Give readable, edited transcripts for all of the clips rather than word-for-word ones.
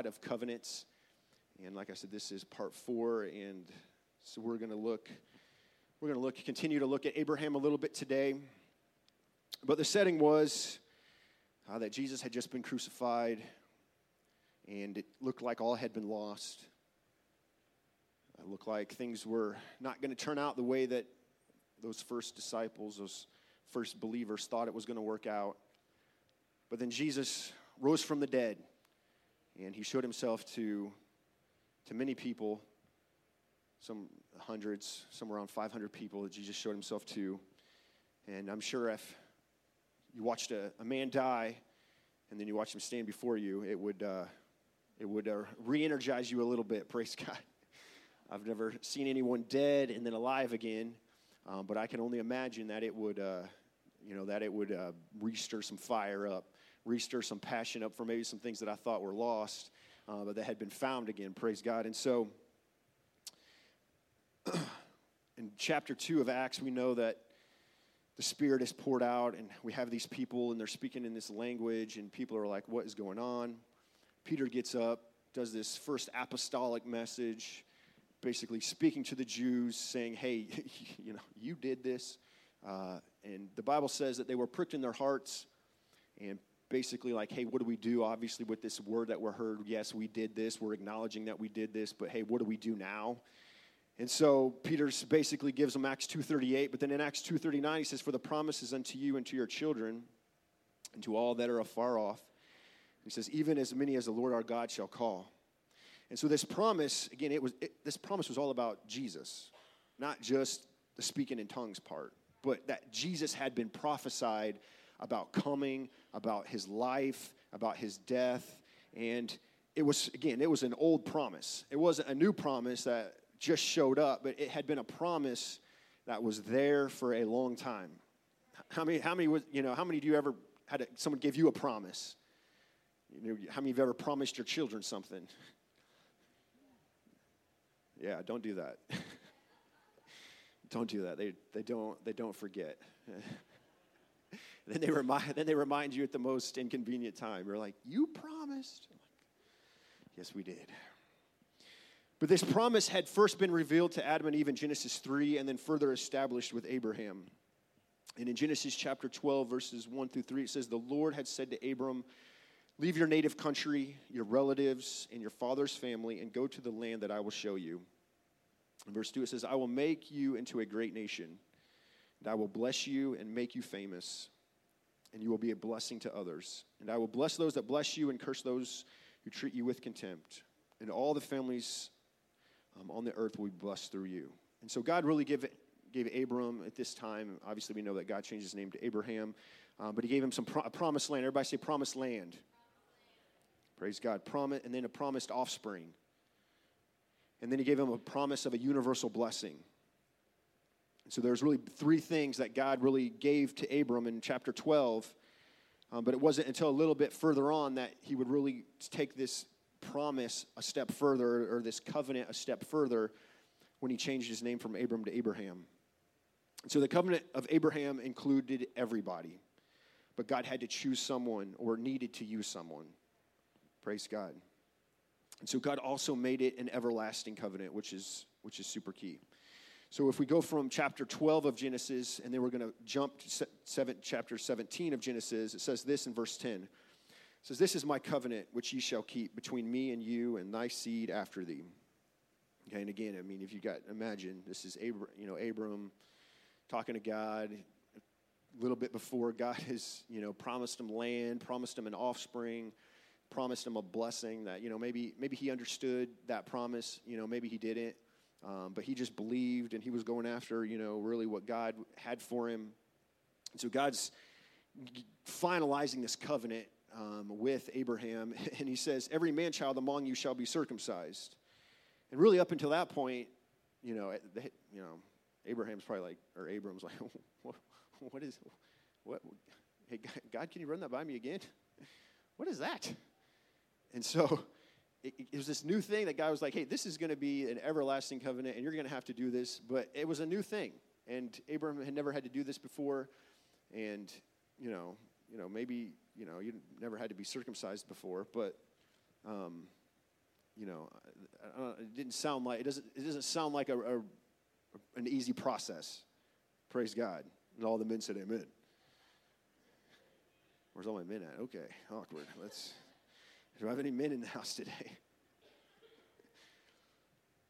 God of covenants. And like I said, this is part 4, and so we're going to continue to look at Abraham a little bit today. But the setting was that Jesus had just been crucified, and it looked like all had been lost. It looked like things were not going to turn out the way that those first disciples, those first believers thought it was going to work out. But then Jesus rose from the dead, and he showed himself to many people, some hundreds, somewhere around 500 people that Jesus showed himself to. And I'm sure if you watched a man die and then you watched him stand before you, it would re-energize you a little bit. Praise God. I've never seen anyone dead and then alive again, but I can only imagine that it would re-stir some fire up, re-stir some passion up for maybe some things that I thought were lost, but that had been found again. Praise God. And so in chapter 2 of Acts, we know that the Spirit is poured out, and we have these people, and they're speaking in this language, and people are like, what is going on? Peter gets up, does this first apostolic message, basically speaking to the Jews, saying, hey, you did this. And the Bible says that they were pricked in their hearts, and basically like, hey, what do we do? Obviously, with this word that we heard, yes, we did this. We're acknowledging that we did this, but hey, what do we do now? And so Peter basically gives them Acts 2:38, but then in Acts 2:39, he says, for the promise is unto you and to your children and to all that are afar off. He says, even as many as the Lord our God shall call. And so this promise, again, this promise was all about Jesus, not just the speaking in tongues part, but that Jesus had been prophesied about coming, about his life, about his death. And it was an old promise. It wasn't a new promise that just showed up, but it had been a promise that was there for a long time. How many do you ever had someone give you a promise? How many of you ever promised your children something? Yeah, don't do that. Don't do that. They don't forget. Then they remind you at the most inconvenient time. You're like, you promised. I'm like, yes, we did. But this promise had first been revealed to Adam and Eve in Genesis 3 and then further established with Abraham. And in Genesis chapter 12, verses 1-3, it says, the Lord had said to Abram, leave your native country, your relatives, and your father's family, and go to the land that I will show you. In verse 2, it says, I will make you into a great nation, and I will bless you and make you famous, and you will be a blessing to others. And I will bless those that bless you and curse those who treat you with contempt. And all the families on the earth will be blessed through you. And so God really gave Abram at this time. Obviously, we know that God changed his name to Abraham, but he gave him a promised land. Everybody say promised land. Praise God. And then a promised offspring. And then he gave him a promise of a universal blessing. And so there's really 3 things that God really gave to Abram in chapter 12, but it wasn't until a little bit further on that he would really take this promise a step further, or this covenant a step further, when he changed his name from Abram to Abraham. So the covenant of Abraham included everybody, but God had to choose someone, or needed to use someone. Praise God. And so God also made it an everlasting covenant, which is super key. So if we go from chapter 12 of Genesis, and then we're going to jump to chapter 17 of Genesis, it says this in verse 10. It says, this is my covenant which ye shall keep between me and you and thy seed after thee. Okay, and again, I mean, imagine, this is Abram talking to God a little bit before. God has, promised him land, promised him an offspring, promised him a blessing that, maybe he understood that promise, maybe he didn't, but he just believed, and he was going after, really what God had for him. And so God's finalizing this covenant with Abraham, and he says, every man-child among you shall be circumcised. And really up until that point, Abraham's probably like, or Abram's like, what is, hey, God, can you run that by me again? What is that? And so it was this new thing that God was like, hey, this is going to be an everlasting covenant, and you're going to have to do this. But it was a new thing, and Abraham had never had to do this before, and, maybe... you never had to be circumcised before, but you know, it didn't sound like, it doesn't sound like an easy process. Praise God. And all the men said amen. Where's all my men at? Okay, awkward. Do I have any men in the house today?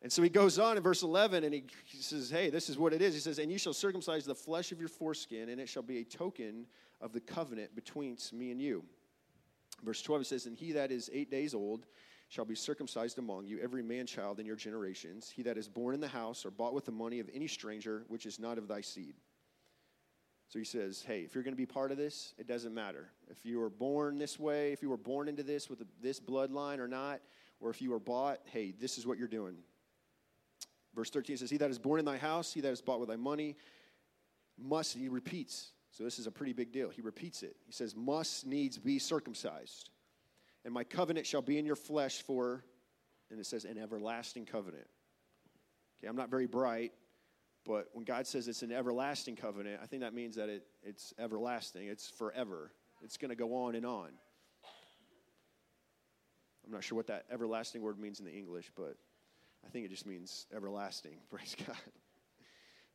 And so he goes on in verse 11, and he says, hey, this is what it is. He says, and you shall circumcise the flesh of your foreskin, and it shall be a token of the covenant betwixt me and you. Verse 12, it says, and he that is 8 days old shall be circumcised among you, every man-child in your generations, he that is born in the house or bought with the money of any stranger, which is not of thy seed. So he says, hey, if you're going to be part of this, it doesn't matter. If you were born this way, if you were born into this with this bloodline or not, or if you were bought, hey, this is what you're doing. Verse 13 says, he that is born in thy house, he that is bought with thy money, must, he repeats. So this is a pretty big deal. He repeats it. He says, must needs be circumcised. And my covenant shall be in your flesh for, and it says, an everlasting covenant. Okay, I'm not very bright. But when God says it's an everlasting covenant, I think that means that it's everlasting. It's forever. It's going to go on and on. I'm not sure what that everlasting word means in the English, but I think it just means everlasting. Praise God.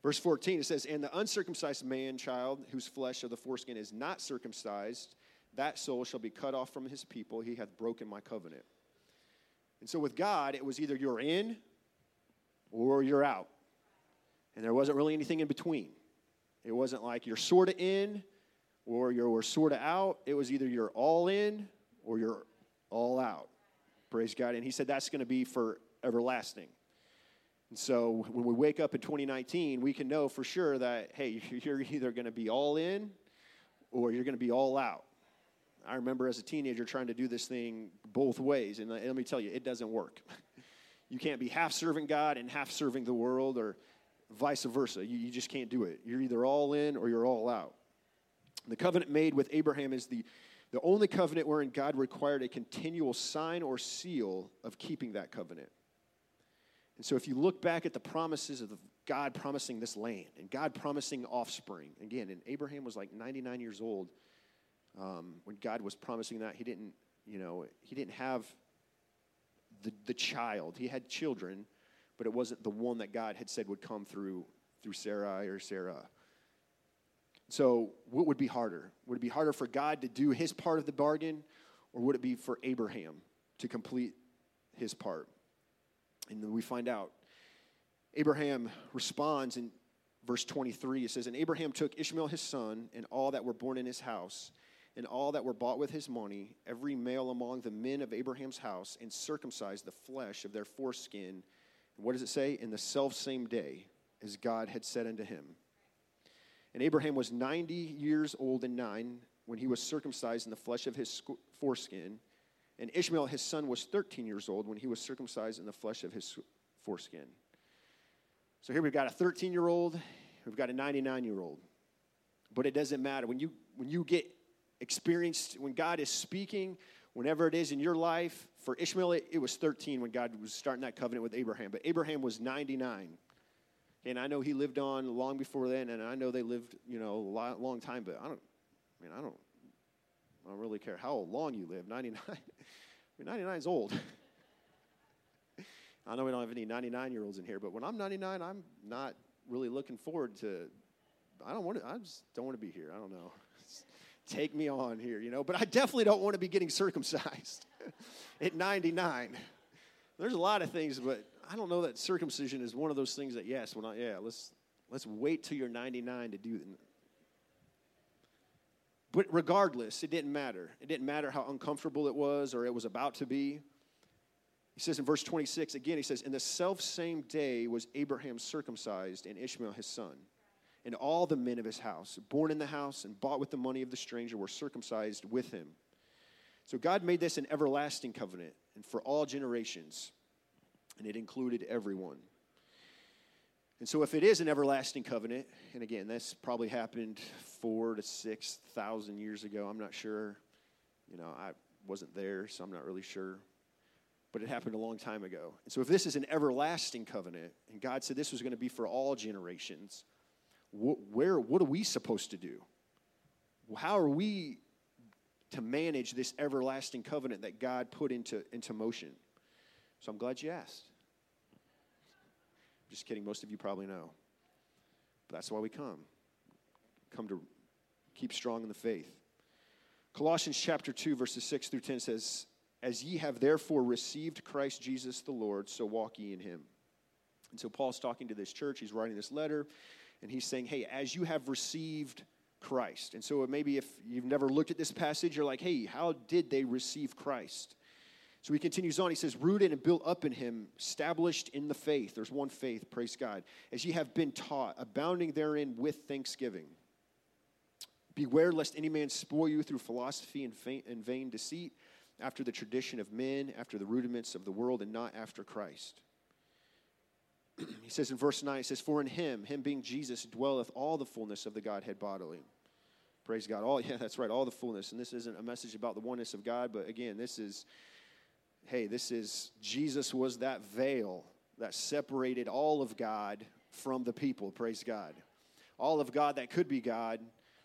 Verse 14, it says, and the uncircumcised man-child, whose flesh of the foreskin is not circumcised, that soul shall be cut off from his people. He hath broken my covenant. And so with God, it was either you're in or you're out. And there wasn't really anything in between. It wasn't like you're sort of in or you're sort of out. It was either you're all in or you're all out. Praise God. And he said that's going to be for everlasting. And so when we wake up in 2019, we can know for sure that, hey, you're either going to be all in or you're going to be all out. I remember as a teenager trying to do this thing both ways. And let me tell you, it doesn't work. You can't be half serving God and half serving the world, or vice versa. You just can't do it. You're either all in or you're all out. The covenant made with Abraham is the only covenant wherein God required a continual sign or seal of keeping that covenant. And so if you look back at the promises of God promising this land and God promising offspring, again, and Abraham was like 99 years old when God was promising that. He didn't, he didn't have the child. He had children, but it wasn't the one that God had said would come through Sarai or Sarah. So what would be harder? Would it be harder for God to do his part of the bargain, or would it be for Abraham to complete his part? And then we find out. Abraham responds in verse 23. It says, and Abraham took Ishmael his son and all that were born in his house and all that were bought with his money, every male among the men of Abraham's house, and circumcised the flesh of their foreskin. What does it say? In the selfsame day as God had said unto him. And Abraham was 90 years old and 9 when he was circumcised in the flesh of his foreskin. And Ishmael, his son, was 13 years old when he was circumcised in the flesh of his foreskin. So here we've got a 13-year-old. We've got a 99-year-old. But it doesn't matter. When you get experienced, when God is speaking, whenever it is in your life, for Ishmael, it was 13 when God was starting that covenant with Abraham. But Abraham was 99. And I know he lived on long before then, and I know they lived, a long time. But I don't really care how long you live. 99, 99 is old. I know we don't have any 99-year-olds in here, but when I'm 99, I'm not really looking forward to, I just don't want to be here. I don't know. Take me on here, but I definitely don't want to be getting circumcised at 99. There's a lot of things, but I don't know that circumcision is one of those things that, yes, let's wait till you're 99 to do it. But regardless, it didn't matter. It didn't matter how uncomfortable it was or it was about to be. He says in verse 26, again, he says, in the selfsame day was Abraham circumcised and Ishmael his son. And all the men of his house, born in the house and bought with the money of the stranger, were circumcised with him. So God made this an everlasting covenant and for all generations, and it included everyone. And so if it is an everlasting covenant, and again, that's probably happened 4,000 to 6,000 years ago. I'm not sure. I wasn't there, so I'm not really sure. But it happened a long time ago. And so if this is an everlasting covenant, and God said this was going to be for all generations, what are we supposed to do? How are we to manage this everlasting covenant that God put into motion? So I'm glad you asked. Just kidding. Most of you probably know. But that's why we come. Come to keep strong in the faith. Colossians chapter 2, verses 6 through 10 says, "As ye have therefore received Christ Jesus the Lord, so walk ye in him." And so Paul's talking to this church. He's writing this letter. And he's saying, hey, as you have received Christ. And so maybe if you've never looked at this passage, you're like, hey, how did they receive Christ? So he continues on. He says, rooted and built up in him, established in the faith. There's one faith, praise God. As ye have been taught, abounding therein with thanksgiving. Beware lest any man spoil you through philosophy and vain deceit, after the tradition of men, after the rudiments of the world, and not after Christ. He says in verse 9, he says, for in him, him being Jesus, dwelleth all the fullness of the Godhead bodily. Praise God. All, yeah, that's right, all the fullness. And this isn't a message about the oneness of God, but again, this is Jesus was that veil that separated all of God from the people, praise God. All of God that could be God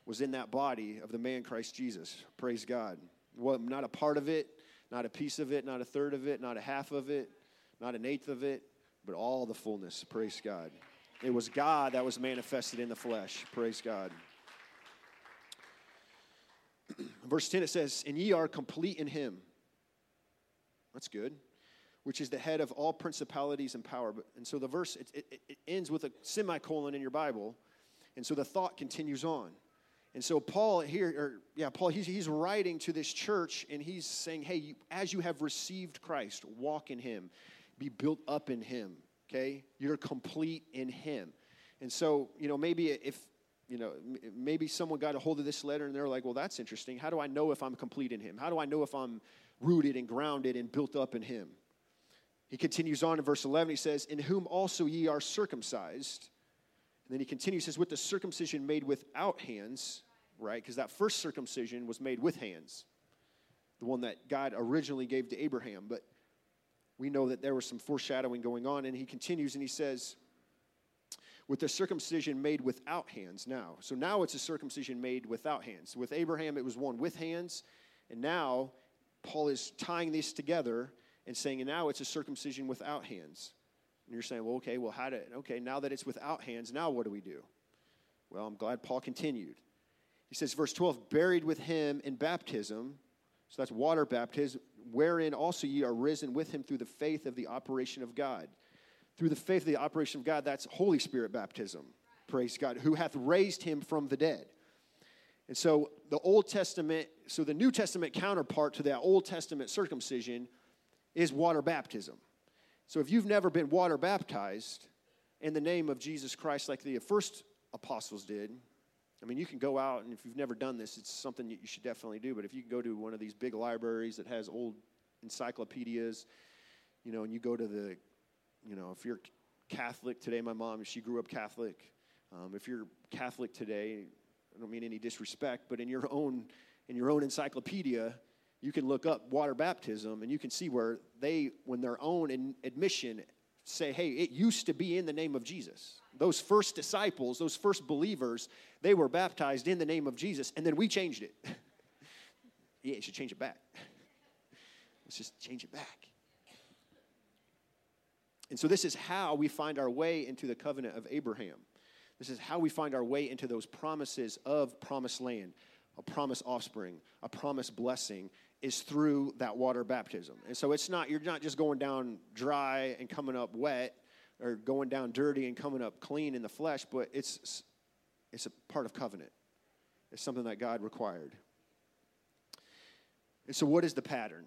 was in that body of the man Christ Jesus, praise God. Well, not a part of it, not a piece of it, not a third of it, not a half of it, not an eighth of it, but all the fullness, praise God. It was God that was manifested in the flesh, praise God. Verse 10, it says, and ye are complete in him. That's good. Which is the head of all principalities and power. And so the verse, it ends with a semicolon in your Bible. And so the thought continues on. And so Paul, he's writing to this church, and he's saying, hey, as you have received Christ, walk in him. Be built up in him, okay? You're complete in him. And so, maybe someone got a hold of this letter, and they're like, well, that's interesting. How do I know if I'm complete in him? How do I know if I'm rooted and grounded and built up in him? He continues on in verse 11. He says, in whom also ye are circumcised. And then he continues, says, with the circumcision made without hands, right? Because that first circumcision was made with hands, the one that God originally gave to Abraham. But we know that there was some foreshadowing going on. And he continues and he says, with the circumcision made without hands now. So now it's a circumcision made without hands. With Abraham, it was one with hands. And now Paul is tying these together and saying, and now it's a circumcision without hands. And you're saying, well, okay, well, now that it's without hands, now what do we do? Well, I'm glad Paul continued. He says, verse 12, buried with him in baptism. So that's water baptism, wherein also ye are risen with him through the faith of the operation of God. Through the faith of the operation of God, that's Holy Spirit baptism, praise God, who hath raised him from the dead. And so the Old Testament, so the New Testament counterpart to that Old Testament circumcision is water baptism. So if you've never been water baptized in the name of Jesus Christ like the first apostles did, I mean, you can go out, and if you've never done this, it's something that you should definitely do. But if you go to one of these big libraries that has old encyclopedias, and you go to the, if you're Catholic today, my mom, she grew up Catholic. If you're Catholic today, I don't mean any disrespect, but in your own encyclopedia, you can look up water baptism, and you can see where they, when their own admission, say, hey, it used to be in the name of Jesus. Those first disciples, those first believers, they were baptized in the name of Jesus, and then we changed it. Yeah, you should change it back. Let's just change it back. And so this is how we find our way into the covenant of Abraham. This is how we find our way into those promises of promised land, a promised offspring, a promised blessing, is through that water baptism. And so you're not just going down dry and coming up wet, or going down dirty and coming up clean in the flesh, but it's a part of covenant. It's something that God required. And so what is the pattern?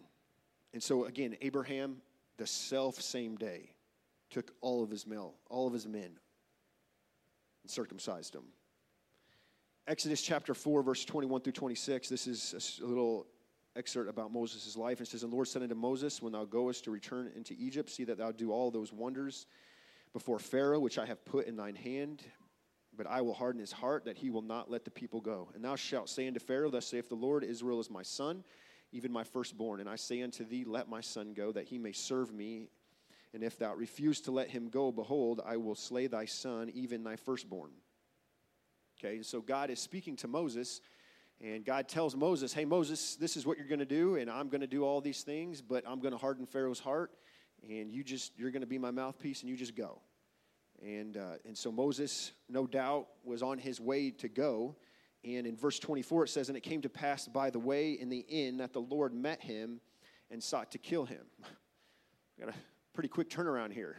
And so again, Abraham, the self-same day, took all of his men and circumcised them. Exodus chapter 4, verse 21 through 26, this is a little excerpt about Moses' life. It says, and the Lord said unto Moses, when thou goest to return into Egypt, see that thou do all those wonders before Pharaoh, which I have put in thine hand, but I will harden his heart, that he will not let the people go. And thou shalt say unto Pharaoh, thus saith the Lord, Israel is my son, even my firstborn. And I say unto thee, let my son go, that he may serve me. And if thou refuse to let him go, behold, I will slay thy son, even thy firstborn. Okay, so God is speaking to Moses, and God tells Moses, hey, Moses, this is what you're going to do, and I'm going to do all these things, but I'm going to harden Pharaoh's heart, and you're going to be my mouthpiece, and you just go. And so Moses, no doubt, was on his way to go. And in verse 24, it says, and it came to pass by the way in the inn that the Lord met him and sought to kill him. Got a pretty quick turnaround here.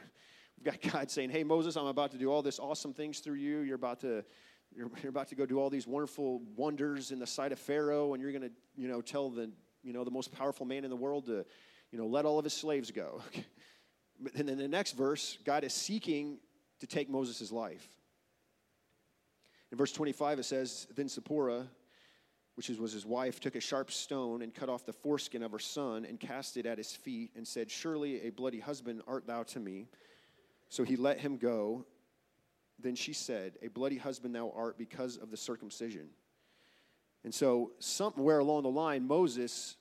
We've got God saying, hey, Moses, I'm about to do all this awesome things through you. You're about to go do all these wonderful wonders in the sight of Pharaoh, and you're going to, tell the most powerful man in the world to, let all of his slaves go. And then the next verse, God is seeking to take Moses' life. In verse 25, it says, then Zipporah, which was his wife, took a sharp stone and cut off the foreskin of her son and cast it at his feet and said, surely a bloody husband art thou to me. So he let him go. Then she said, a bloody husband thou art because of the circumcision. And so somewhere along the line, Moses,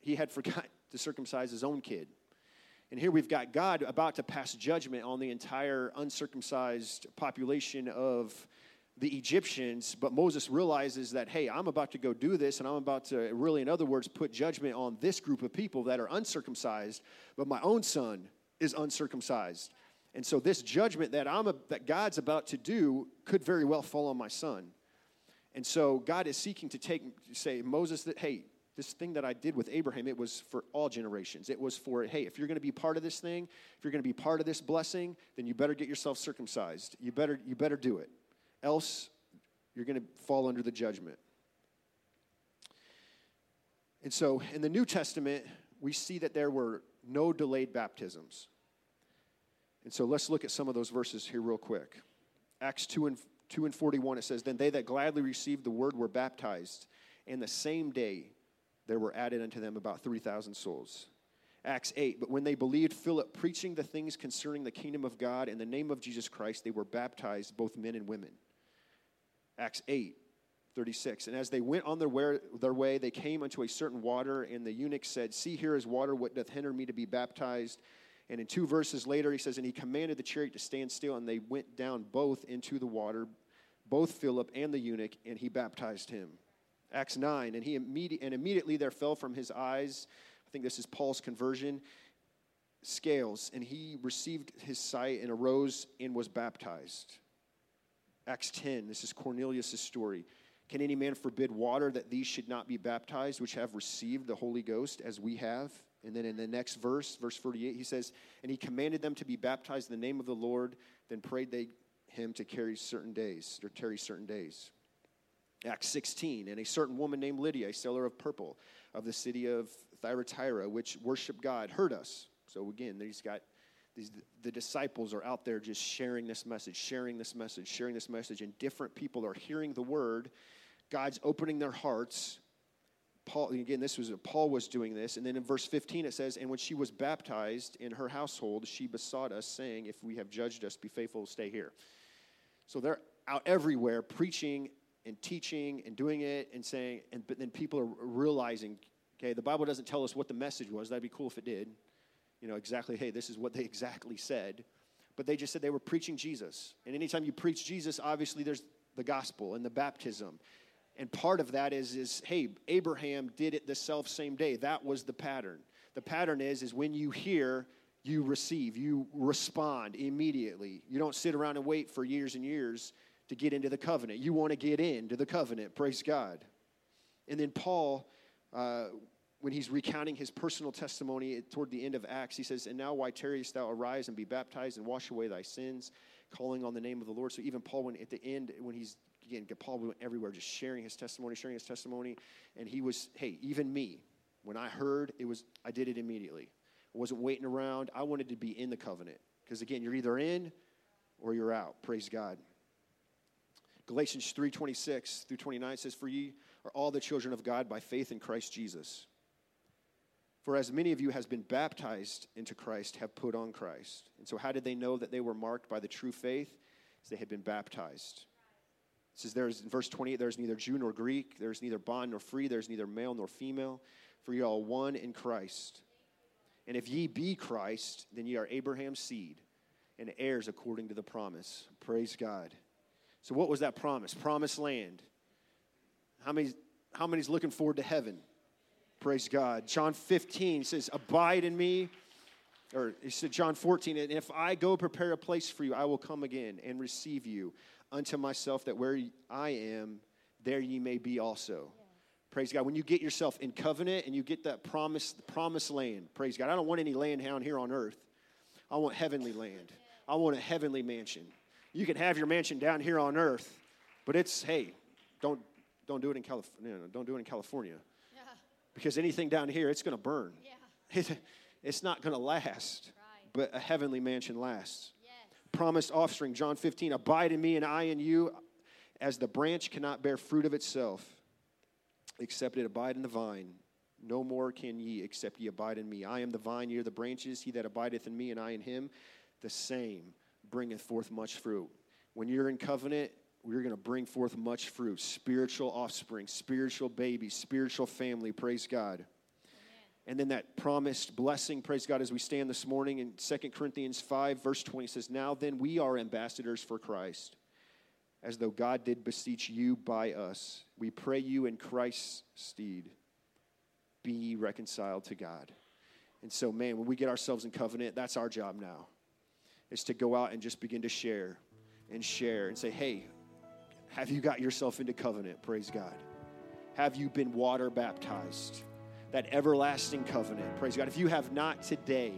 he had forgotten to circumcise his own kid. And here we've got God about to pass judgment on the entire uncircumcised population of the Egyptians. But Moses realizes that, hey, I'm about to go do this, and I'm about to really, in other words, put judgment on this group of people that are uncircumcised, but my own son is uncircumcised. And so this judgment that God's about to do could very well fall on my son. And so God is seeking to say, Moses, that, hey, this thing that I did with Abraham, it was for all generations. It was for, hey, if you're going to be part of this thing, if you're going to be part of this blessing, then you better get yourself circumcised. You better do it. Else, you're going to fall under the judgment. And so in the New Testament, we see that there were no delayed baptisms. And so let's look at some of those verses here real quick. Acts 2:41, it says, then they that gladly received the word were baptized, and the same day there were added unto them about 3,000 souls. Acts 8, but when they believed Philip preaching the things concerning the kingdom of God and the name of Jesus Christ, they were baptized, both men and women. Acts 8:36, and as they went on their way, they came unto a certain water, and the eunuch said, see, here is water, what doth hinder me to be baptized? And in 2 verses later, he says, and he commanded the chariot to stand still, and they went down both into the water, both Philip and the eunuch, and he baptized him. Acts 9, and immediately there fell from his eyes, I think this is Paul's conversion, scales, and he received his sight and arose and was baptized. Acts 10, this is Cornelius' story. Can any man forbid water that these should not be baptized, which have received the Holy Ghost as we have? And then in the next verse, verse 48, he says, and he commanded them to be baptized in the name of the Lord, then prayed they him to tarry certain days. Acts 16, and a certain woman named Lydia, a seller of purple, of the city of Thyatira, which worshiped God, heard us. So again, the disciples are out there just sharing this message, and different people are hearing the word. God's opening their hearts. Paul was doing this. And then in verse 15, it says, and when she was baptized in her household, she besought us, saying, if we have judged us, be faithful, stay here. So they're out everywhere preaching and teaching and doing it and saying, but then people are realizing, okay, the Bible doesn't tell us what the message was. That'd be cool if it did. Exactly, hey, this is what they exactly said. But they just said they were preaching Jesus. And anytime you preach Jesus, obviously there's the gospel and the baptism. And part of that is, hey, Abraham did it the self-same day. That was the pattern. The pattern is when you hear, you receive. You respond immediately. You don't sit around and wait for years and years to get into the covenant. You want to get into the covenant. Praise God. And then Paul, when he's recounting his personal testimony toward the end of Acts, he says, and now why tarriest thou? Arise and be baptized and wash away thy sins, calling on the name of the Lord. So even Paul, Paul went everywhere just sharing his testimony. And he was, hey, even me, when I heard, I did it immediately. I wasn't waiting around. I wanted to be in the covenant. Because, again, you're either in or you're out. Praise God. Galatians 3:26-29 says, for ye are all the children of God by faith in Christ Jesus. For as many of you has been baptized into Christ have put on Christ. And so how did they know that they were marked by the true faith? Because they had been baptized. It says there is, in verse 28, there is neither Jew nor Greek, there is neither bond nor free, there is neither male nor female, for ye are all one in Christ. And if ye be Christ, then ye are Abraham's seed and heirs according to the promise. Praise God. So what was that promise? Promised land. How many's looking forward to heaven? Praise God. John 15 says, abide in me Or he said, John 14, and if I go prepare a place for you, I will come again and receive you unto myself, that where I am, there ye may be also. Yeah. Praise God. When you get yourself in covenant and you get that promise, the promised land, praise God. I don't want any land down here on earth. I want heavenly land. I want a heavenly mansion. You can have your mansion down here on earth, but it's, hey, don't do it in California. Don't do it in California. Yeah. Because anything down here, it's going to burn. Yeah. It's not going to last, right. But a heavenly mansion lasts. Yes. Promised offspring, John 15, abide in me and I in you, as the branch cannot bear fruit of itself, except it abide in the vine. No more can ye, except ye abide in me. I am the vine, ye are the branches. He that abideth in me and I in him, the same bringeth forth much fruit. When you're in covenant, we're going to bring forth much fruit, spiritual offspring, spiritual babies, spiritual family, praise God. And then that promised blessing, praise God, as we stand this morning in 2 Corinthians 5, verse 20 says, now then we are ambassadors for Christ, as though God did beseech you by us. We pray you in Christ's stead, be ye reconciled to God. And so, man, when we get ourselves in covenant, that's our job now, is to go out and just begin to share and say, hey, have you got yourself into covenant? Praise God. Have you been water baptized? That everlasting covenant, praise God. If you have not today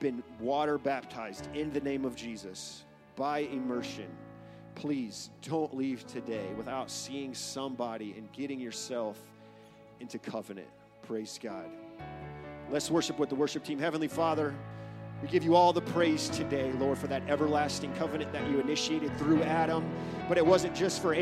been water baptized in the name of Jesus by immersion, please don't leave today without seeing somebody and getting yourself into covenant, praise God. Let's worship with the worship team. Heavenly Father, we give you all the praise today, Lord, for that everlasting covenant that you initiated through Adam, but it wasn't just for